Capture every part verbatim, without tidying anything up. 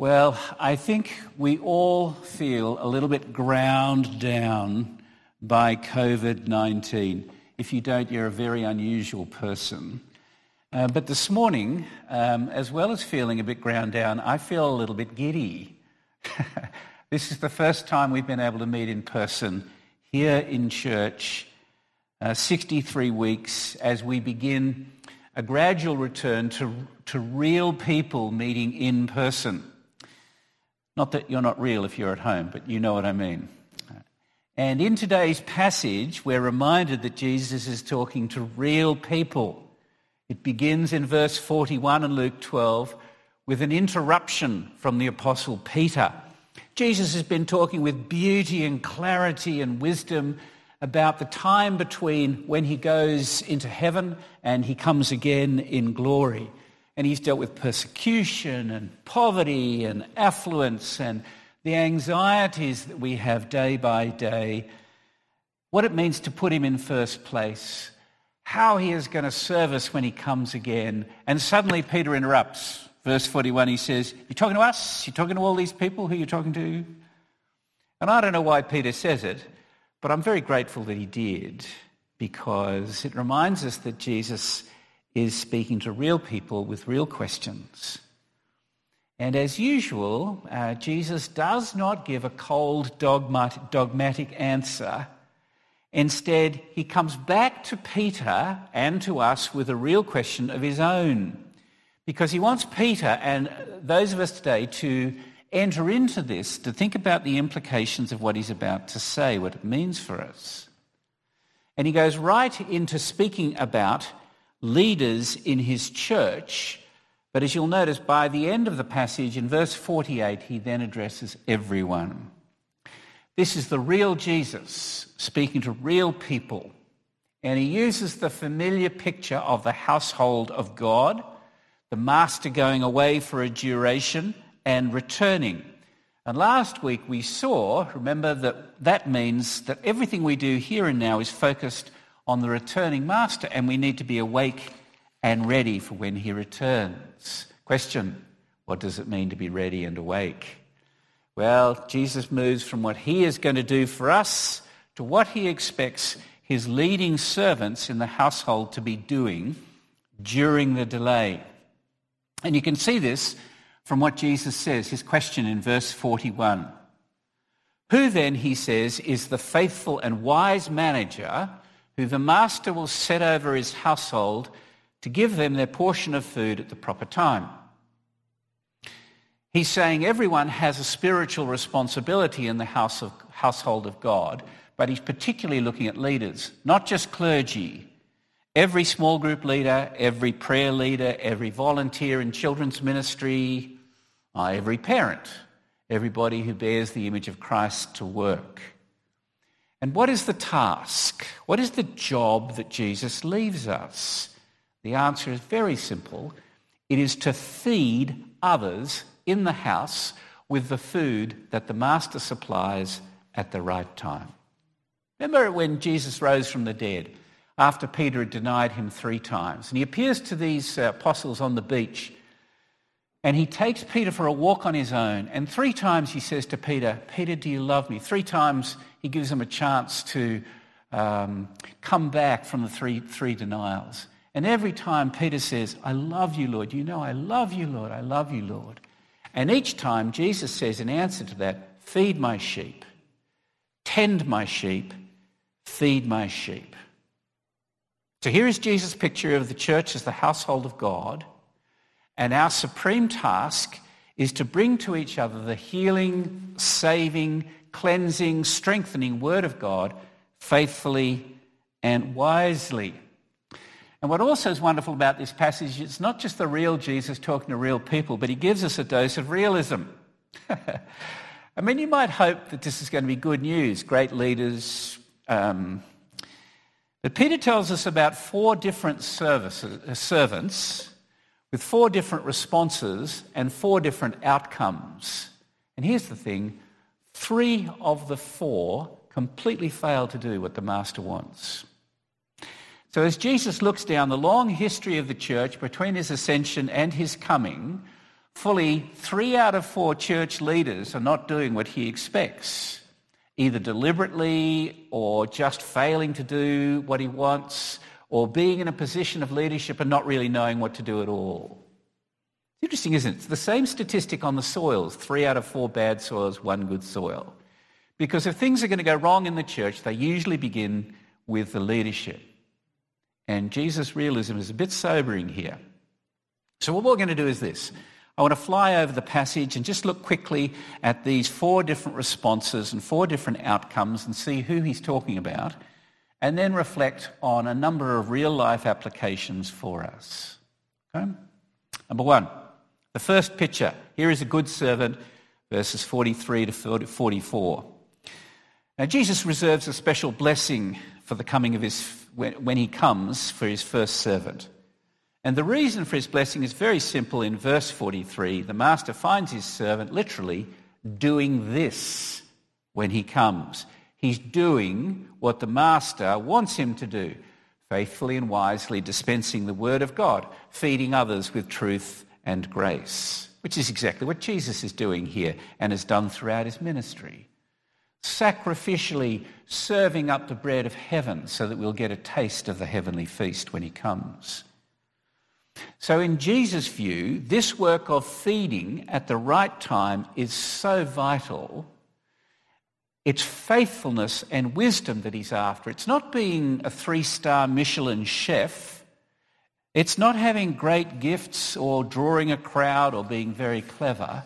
Well, I think we all feel a little bit ground down by COVID nineteen. If you don't, you're a very unusual person. Uh, but this morning, um, as well as feeling a bit ground down, I feel a little bit giddy. This is the first time we've been able to meet in person here in church, uh, sixty-three weeks, as we begin a gradual return to, to real people meeting in person. Not that you're not real if you're at home, but you know what I mean. And in today's passage, we're reminded that Jesus is talking to real people. It begins in verse forty-one in Luke twelve with an interruption from the Apostle Peter. Jesus has been talking with beauty and clarity and wisdom about the time between when he goes into heaven and he comes again in glory. And he's dealt with persecution and poverty and affluence and the anxieties that we have day by day, what it means to put him in first place, how he is going to serve us when he comes again. And suddenly Peter interrupts. Verse forty-one, he says, "You're talking to us? You're talking to all these people? Who are you talking to?" And I don't know why Peter says it, but I'm very grateful that he did, because it reminds us that Jesus is speaking to real people with real questions. And as usual, uh, Jesus does not give a cold dogmat- dogmatic answer. Instead, he comes back to Peter and to us with a real question of his own, because he wants Peter and those of us today to enter into this, to think about the implications of what he's about to say, what it means for us. And he goes right into speaking about leaders in his church, but as you'll notice, by the end of the passage, in verse forty-eight, he then addresses everyone. This is the real Jesus speaking to real people, and he uses the familiar picture of the household of God, the master going away for a duration and returning. And last week we saw, remember, that that means that everything we do here and now is focused on the returning master, and we need to be awake and ready for when he returns. Question: what does it mean to be ready and awake? Well, Jesus moves from what he is going to do for us to what he expects his leading servants in the household to be doing during the delay. And you can see this from what Jesus says, his question in verse forty-one. "Who then," he says, "is the faithful and wise manager who the master will set over his household to give them their portion of food at the proper time?" He's saying everyone has a spiritual responsibility in the house of, household of God, but he's particularly looking at leaders, not just clergy. Every small group leader, every prayer leader, every volunteer in children's ministry, every parent, everybody who bears the image of Christ to work. And what is the task? What is the job that Jesus leaves us? The answer is very simple. It is to feed others in the house with the food that the master supplies at the right time. Remember when Jesus rose from the dead after Peter had denied him three times, and he appears to these apostles on the beach, and he takes Peter for a walk on his own, and three times he says to Peter, "Peter, do you love me?" Three times he gives him a chance to um, come back from the three three denials. And every time Peter says, "I love you, Lord. You know I love you, Lord. I love you, Lord." And each time Jesus says in answer to that, "Feed my sheep. Tend my sheep. Feed my sheep." So here is Jesus' picture of the church as the household of God. And our supreme task is to bring to each other the healing, saving, cleansing, strengthening word of God faithfully and wisely. And what also is wonderful about this passage, it's not just the real Jesus talking to real people, but he gives us a dose of realism. I mean, you might hope that this is going to be good news, great leaders. Um, but Peter tells us about four different services, uh, servants with four different responses and four different outcomes. And here's the thing, three of the four completely fail to do what the master wants. So as Jesus looks down the long history of the church between his ascension and his coming, fully three out of four church leaders are not doing what he expects, either deliberately or just failing to do what he wants, or being in a position of leadership and not really knowing what to do at all. It's interesting, isn't it? It's the same statistic on the soils, three out of four bad soils, one good soil. Because if things are going to go wrong in the church, they usually begin with the leadership. And Jesus' realism is a bit sobering here. So what we're going to do is this. I want to fly over the passage and just look quickly at these four different responses and four different outcomes and see who he's talking about, and then reflect on a number of real-life applications for us. Okay? Number one, the first picture. Here is a good servant, verses forty-three to forty-four. Now, Jesus reserves a special blessing for the coming of his, when he comes, for his first servant. And the reason for his blessing is very simple. In verse forty-three, the master finds his servant literally doing this when he comes. He's doing what the master wants him to do, faithfully and wisely dispensing the word of God, feeding others with truth and grace, which is exactly what Jesus is doing here and has done throughout his ministry, sacrificially serving up the bread of heaven so that we'll get a taste of the heavenly feast when he comes. So in Jesus' view, this work of feeding at the right time is so vital. It's faithfulness and wisdom that he's after. It's not being a three-star Michelin chef. It's not having great gifts or drawing a crowd or being very clever,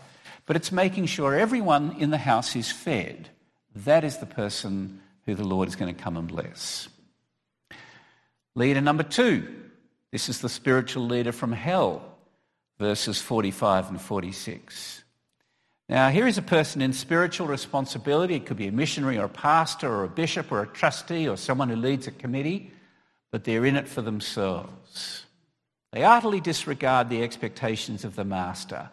but it's making sure everyone in the house is fed. That is the person who the Lord is going to come and bless. Leader number two. This is the spiritual leader from hell, verses forty-five and forty-six. Now, here is a person in spiritual responsibility. It could be a missionary or a pastor or a bishop or a trustee or someone who leads a committee, but they're in it for themselves. They utterly disregard the expectations of the master.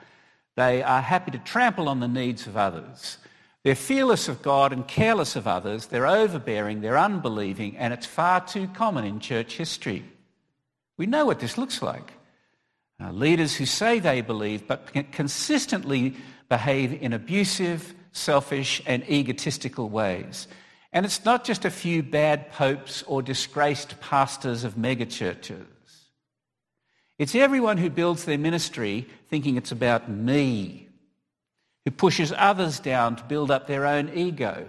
They are happy to trample on the needs of others. They're fearless of God and careless of others. They're overbearing, they're unbelieving, and it's far too common in church history. We know what this looks like. Uh, leaders who say they believe but consistently behave in abusive, selfish and egotistical ways. And it's not just a few bad popes or disgraced pastors of megachurches. It's everyone who builds their ministry thinking it's about me, who pushes others down to build up their own ego,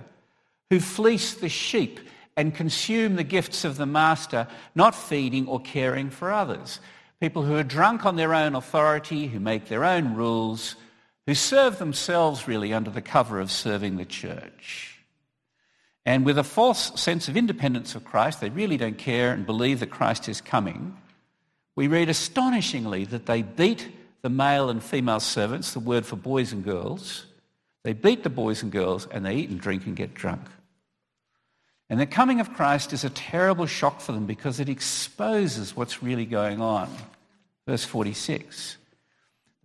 who fleece the sheep and consume the gifts of the master, not feeding or caring for others. People who are drunk on their own authority, who make their own rules, who serve themselves really under the cover of serving the church. And with a false sense of independence of Christ, they really don't care and believe that Christ is coming. We read astonishingly that they beat the male and female servants, the word for boys and girls. They beat the boys and girls and they eat and drink and get drunk. And the coming of Christ is a terrible shock for them because it exposes what's really going on. Verse forty-six.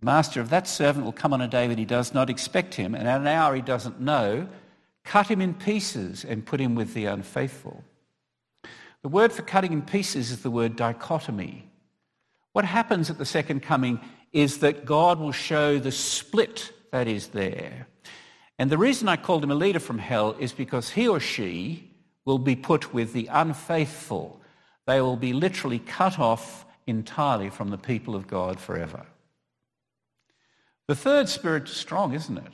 The master of that servant will come on a day when he does not expect him, and at an hour he doesn't know, cut him in pieces and put him with the unfaithful. The word for cutting in pieces is the word dichotomy. What happens at the second coming is that God will show the split that is there. And the reason I called him a leader from hell is because he or she will be put with the unfaithful. They will be literally cut off entirely from the people of God forever. The third spirit is strong, isn't it?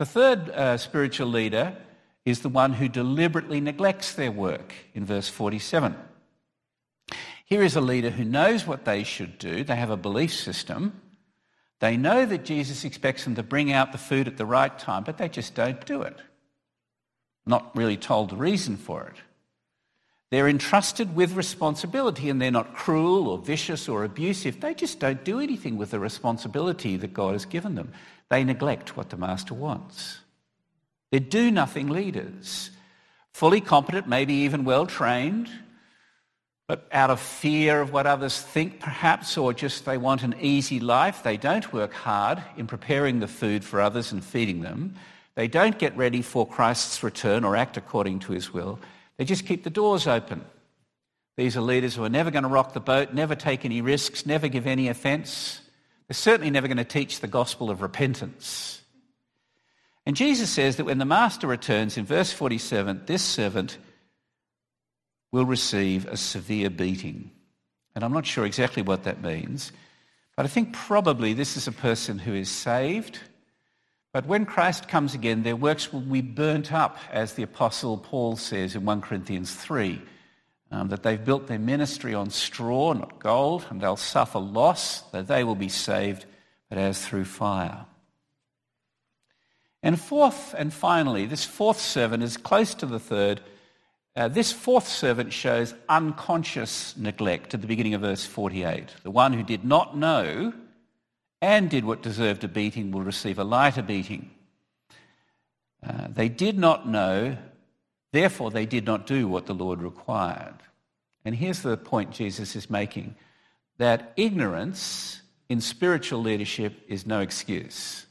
The third uh, spiritual leader is the one who deliberately neglects their work in verse forty-seven. Here is a leader who knows what they should do. They have a belief system. They know that Jesus expects them to bring out the food at the right time, but they just don't do it. Not really told the reason for it. They're entrusted with responsibility and they're not cruel or vicious or abusive. They just don't do anything with the responsibility that God has given them. They neglect what the master wants. They're do-nothing leaders, fully competent, maybe even well-trained, but out of fear of what others think perhaps, or just they want an easy life, they don't work hard in preparing the food for others and feeding them. They don't get ready for Christ's return or act according to his will. They just keep the doors open. These are leaders who are never going to rock the boat, never take any risks, never give any offence. They're certainly never going to teach the gospel of repentance. And Jesus says that when the master returns, in verse forty-seven, this servant will receive a severe beating. And I'm not sure exactly what that means, but I think probably this is a person who is saved, but when Christ comes again, their works will be burnt up, as the Apostle Paul says in First Corinthians three, um, that they've built their ministry on straw, not gold, and they'll suffer loss, though they will be saved, but as through fire. And fourth and finally, this fourth servant is close to the third. Uh, this fourth servant shows unconscious neglect at the beginning of verse forty-eight. The one who did not know and did what deserved a beating will receive a lighter beating. Uh, they did not know, therefore they did not do what the Lord required. And here's the point Jesus is making, that ignorance in spiritual leadership is no excuse.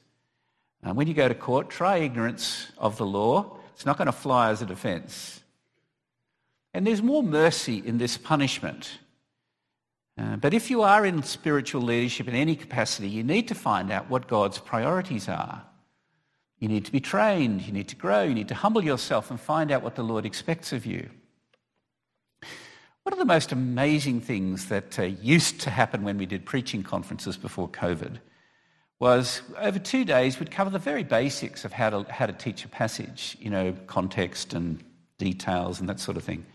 And when you go to court, try ignorance of the law. It's not going to fly as a defence. And there's more mercy in this punishment. Uh, but if you are in spiritual leadership in any capacity, you need to find out what God's priorities are. You need to be trained, you need to grow, you need to humble yourself and find out what the Lord expects of you. One of the most amazing things that uh, used to happen when we did preaching conferences before COVID was over two days we'd cover the very basics of how to how to teach a passage, you know, context and details and that sort of thing.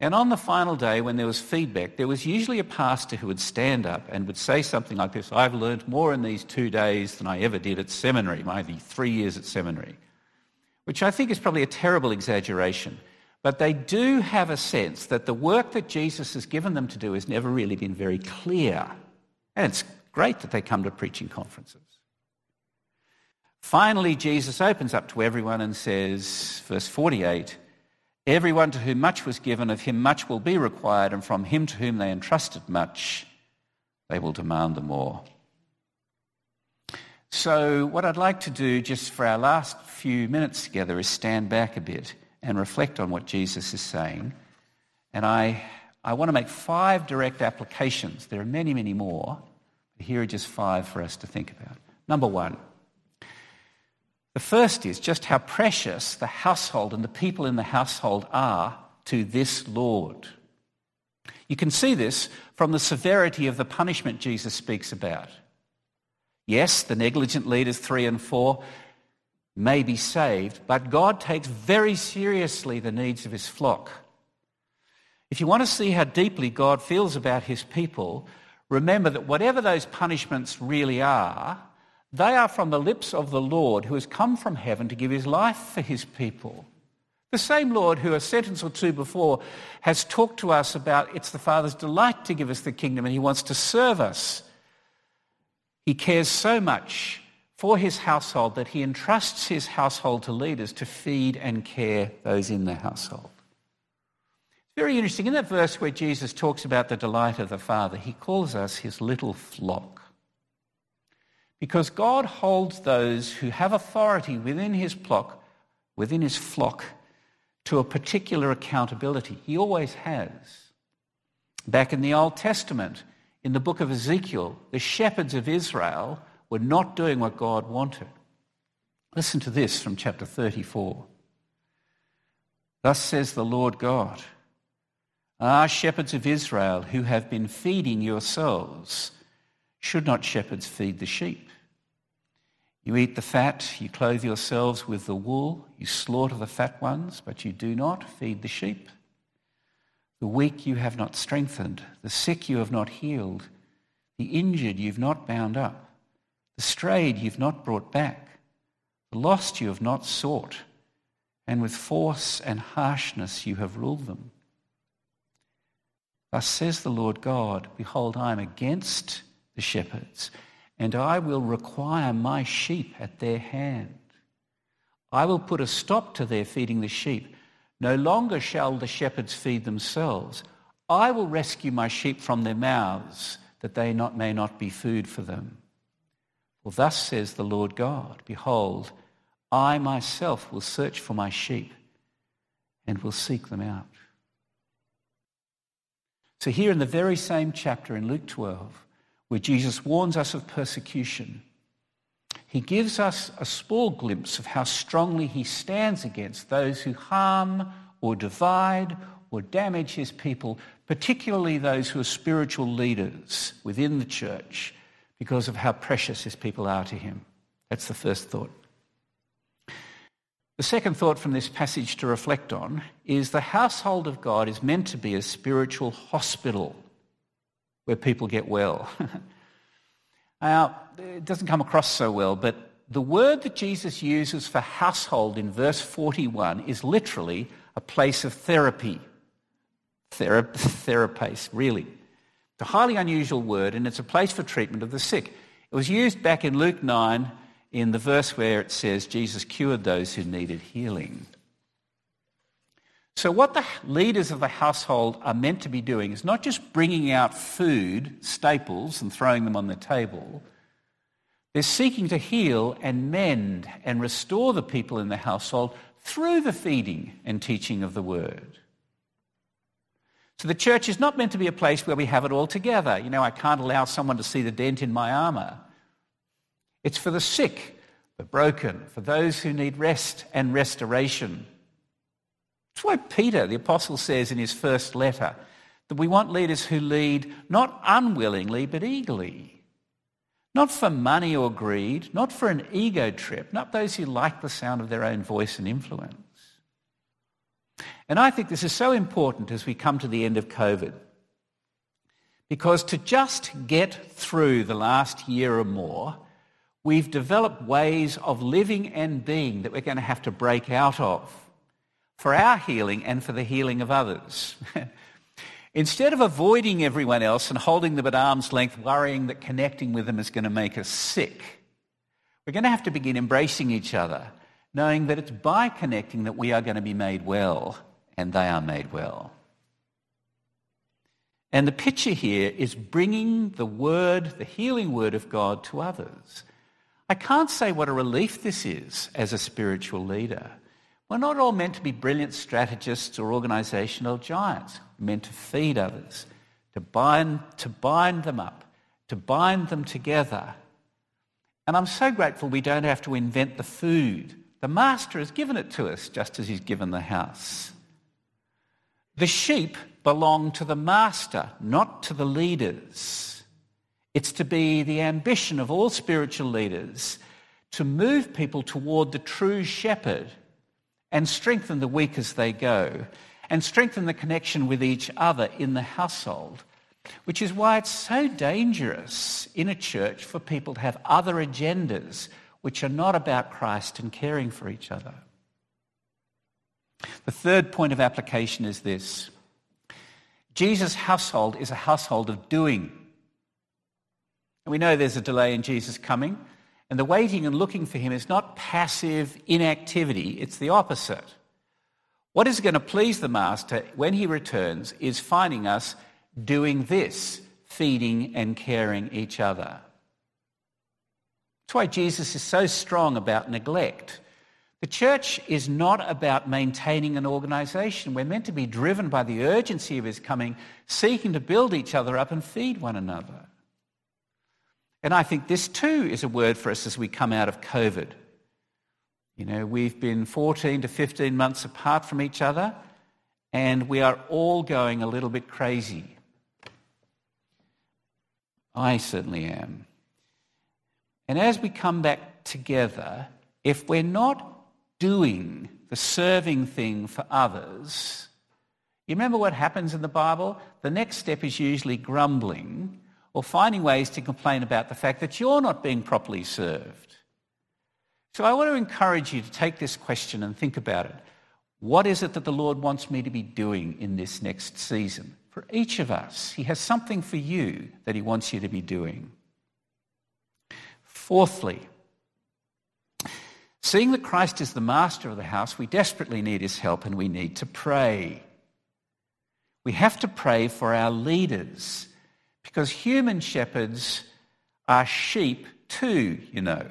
And on the final day, when there was feedback, there was usually a pastor who would stand up and would say something like this: I've learned more in these two days than I ever did at seminary, my three years at seminary, which I think is probably a terrible exaggeration. But they do have a sense that the work that Jesus has given them to do has never really been very clear. And it's great that they come to preaching conferences. Finally, Jesus opens up to everyone and says, verse forty-eight, everyone to whom much was given, of him much will be required, and from him to whom they entrusted much, they will demand the more. So what I'd like to do just for our last few minutes together is stand back a bit and reflect on what Jesus is saying. And I, I want to make five direct applications. There are many, many more. Here are just five for us to think about. Number one, the first is just how precious the household and the people in the household are to this Lord. You can see this from the severity of the punishment Jesus speaks about. Yes, the negligent leaders three and four may be saved, but God takes very seriously the needs of his flock. If you want to see how deeply God feels about his people, remember that whatever those punishments really are, they are from the lips of the Lord who has come from heaven to give his life for his people. The same Lord who a sentence or two before has talked to us about it's the Father's delight to give us the kingdom and he wants to serve us. He cares so much for his household that he entrusts his household to leaders to feed and care those in the household. Very interesting. In that verse where Jesus talks about the delight of the Father, he calls us his little flock. Because God holds those who have authority within his flock, within his flock, to a particular accountability. He always has. Back in the Old Testament, in the book of Ezekiel, the shepherds of Israel were not doing what God wanted. Listen to this from chapter thirty-four. Thus says the Lord God, ah, shepherds of Israel, who have been feeding yourselves, should not shepherds feed the sheep? You eat the fat, you clothe yourselves with the wool, you slaughter the fat ones, but you do not feed the sheep. The weak you have not strengthened, the sick you have not healed, the injured you've not bound up, the strayed you've not brought back, the lost you have not sought, and with force and harshness you have ruled them. Thus says the Lord God, behold, I am against the shepherds, and I will require my sheep at their hand. I will put a stop to their feeding the sheep. No longer shall the shepherds feed themselves. I will rescue my sheep from their mouths, that they not, may not be food for them. For thus says the Lord God, behold, I myself will search for my sheep and will seek them out. So here in the very same chapter in Luke twelve, where Jesus warns us of persecution, he gives us a small glimpse of how strongly he stands against those who harm or divide or damage his people, particularly those who are spiritual leaders within the church, because of how precious his people are to him. That's the first thought. The second thought from this passage to reflect on is the household of God is meant to be a spiritual hospital where people get well. Now, it doesn't come across so well, but the word that Jesus uses for household in verse forty-one is literally a place of therapy. Thera- therapase, really. It's a highly unusual word, and it's a place for treatment of the sick. It was used back in Luke nine in the verse where it says Jesus cured those who needed healing. So what the leaders of the household are meant to be doing is not just bringing out food, staples, and throwing them on the table. They're seeking to heal and mend and restore the people in the household through the feeding and teaching of the word. So the church is not meant to be a place where we have it all together. You know, I can't allow someone to see the dent in my armour. It's for the sick, the broken, for those who need rest and restoration. That's why Peter, the apostle, says in his first letter that we want leaders who lead not unwillingly but eagerly, not for money or greed, not for an ego trip, not those who like the sound of their own voice and influence. And I think this is so important as we come to the end of COVID, because to just get through the last year or more, we've developed ways of living and being that we're going to have to break out of, for our healing and for the healing of others. Instead of avoiding everyone else and holding them at arm's length, worrying that connecting with them is going to make us sick, we're going to have to begin embracing each other, knowing that it's by connecting that we are going to be made well, and they are made well. And the picture here is bringing the word, the healing word of God, to others. I can't say what a relief this is as a spiritual leader. We're not all meant to be brilliant strategists or organisational giants. We're meant to feed others, to bind, to bind them up, to bind them together. And I'm so grateful we don't have to invent the food. The master has given it to us just as he's given the house. The sheep belong to the master, not to the leaders. It's to be the ambition of all spiritual leaders to move people toward the true shepherd, and strengthen the weak as they go, and strengthen the connection with each other in the household, which is why it's so dangerous in a church for people to have other agendas which are not about Christ and caring for each other. The third point of application is this. Jesus' household is a household of doing. We know there's a delay in Jesus' coming, and the waiting and looking for him is not passive inactivity, it's the opposite. What is going to please the master when he returns is finding us doing this, feeding and caring each other. That's why Jesus is so strong about neglect. The church is not about maintaining an organisation. We're meant to be driven by the urgency of his coming, seeking to build each other up and feed one another. And I think this too is a word for us as we come out of COVID. You know, we've been fourteen to fifteen months apart from each other, and we are all going a little bit crazy. I certainly am. And as we come back together, if we're not doing the serving thing for others, you remember what happens in the Bible? The next step is usually grumbling, or finding ways to complain about the fact that you're not being properly served. So I want to encourage you to take this question and think about it. What is it that the Lord wants me to be doing in this next season? For each of us, he has something for you that he wants you to be doing. Fourthly, seeing that Christ is the master of the house, we desperately need his help, and we need to pray. We have to pray for our leaders, because human shepherds are sheep too, you know.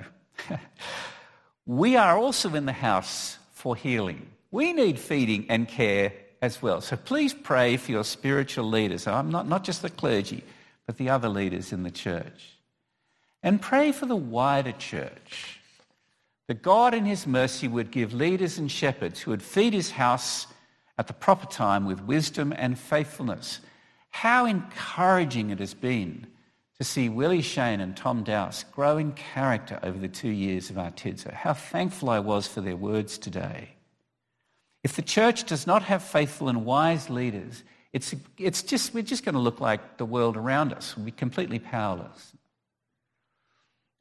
We are also in the house for healing. We need feeding and care as well. So please pray for your spiritual leaders. I'm not, not just the clergy, but the other leaders in the church. And pray for the wider church, that God in his mercy would give leaders and shepherds who would feed his house at the proper time with wisdom and faithfulness. How encouraging it has been to see Willie Shane and Tom Dowse grow in character over the two years of Artizo. How thankful I was for their words today. If the church does not have faithful and wise leaders, it's it's just we're just going to look like the world around us. We'll be completely powerless.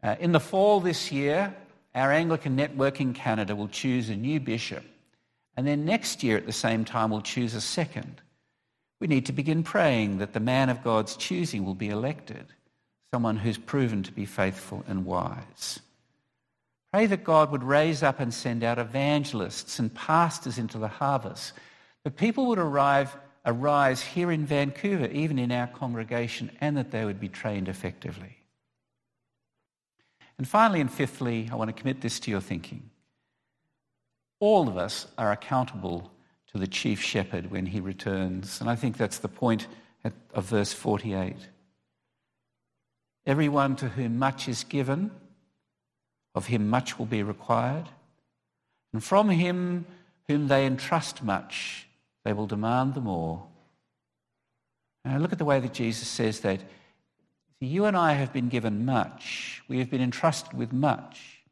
Uh, in the fall this year, our Anglican Network in Canada will choose a new bishop, and then next year at the same time we'll choose a second. We need to begin praying that the man of God's choosing will be elected, someone who's proven to be faithful and wise. Pray that God would raise up and send out evangelists and pastors into the harvest, that people would arrive, arise here in Vancouver, even in our congregation, and that they would be trained effectively. And finally and fifthly, I want to commit this to your thinking. All of us are accountable to the chief shepherd when he returns. And I think that's the point of verse forty-eight. Everyone to whom much is given, of him much will be required. And from him whom they entrust much, they will demand the more. Now look at the way that Jesus says that. You and I have been given much. We have been entrusted with much.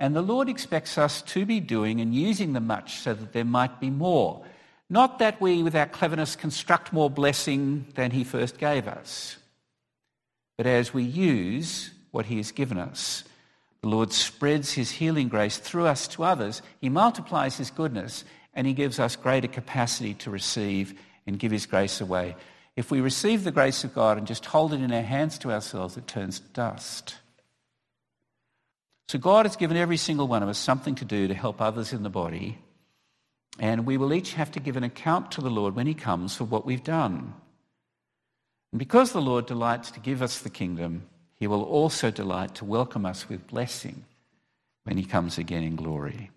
And the Lord expects us to be doing and using the much so that there might be more. Not that we, with our cleverness, construct more blessing than he first gave us, but as we use what he has given us, the Lord spreads his healing grace through us to others. He multiplies his goodness, and he gives us greater capacity to receive and give his grace away. If we receive the grace of God and just hold it in our hands to ourselves, it turns to dust. So God has given every single one of us something to do to help others in the body, and we will each have to give an account to the Lord when he comes for what we've done. And because the Lord delights to give us the kingdom, he will also delight to welcome us with blessing when he comes again in glory.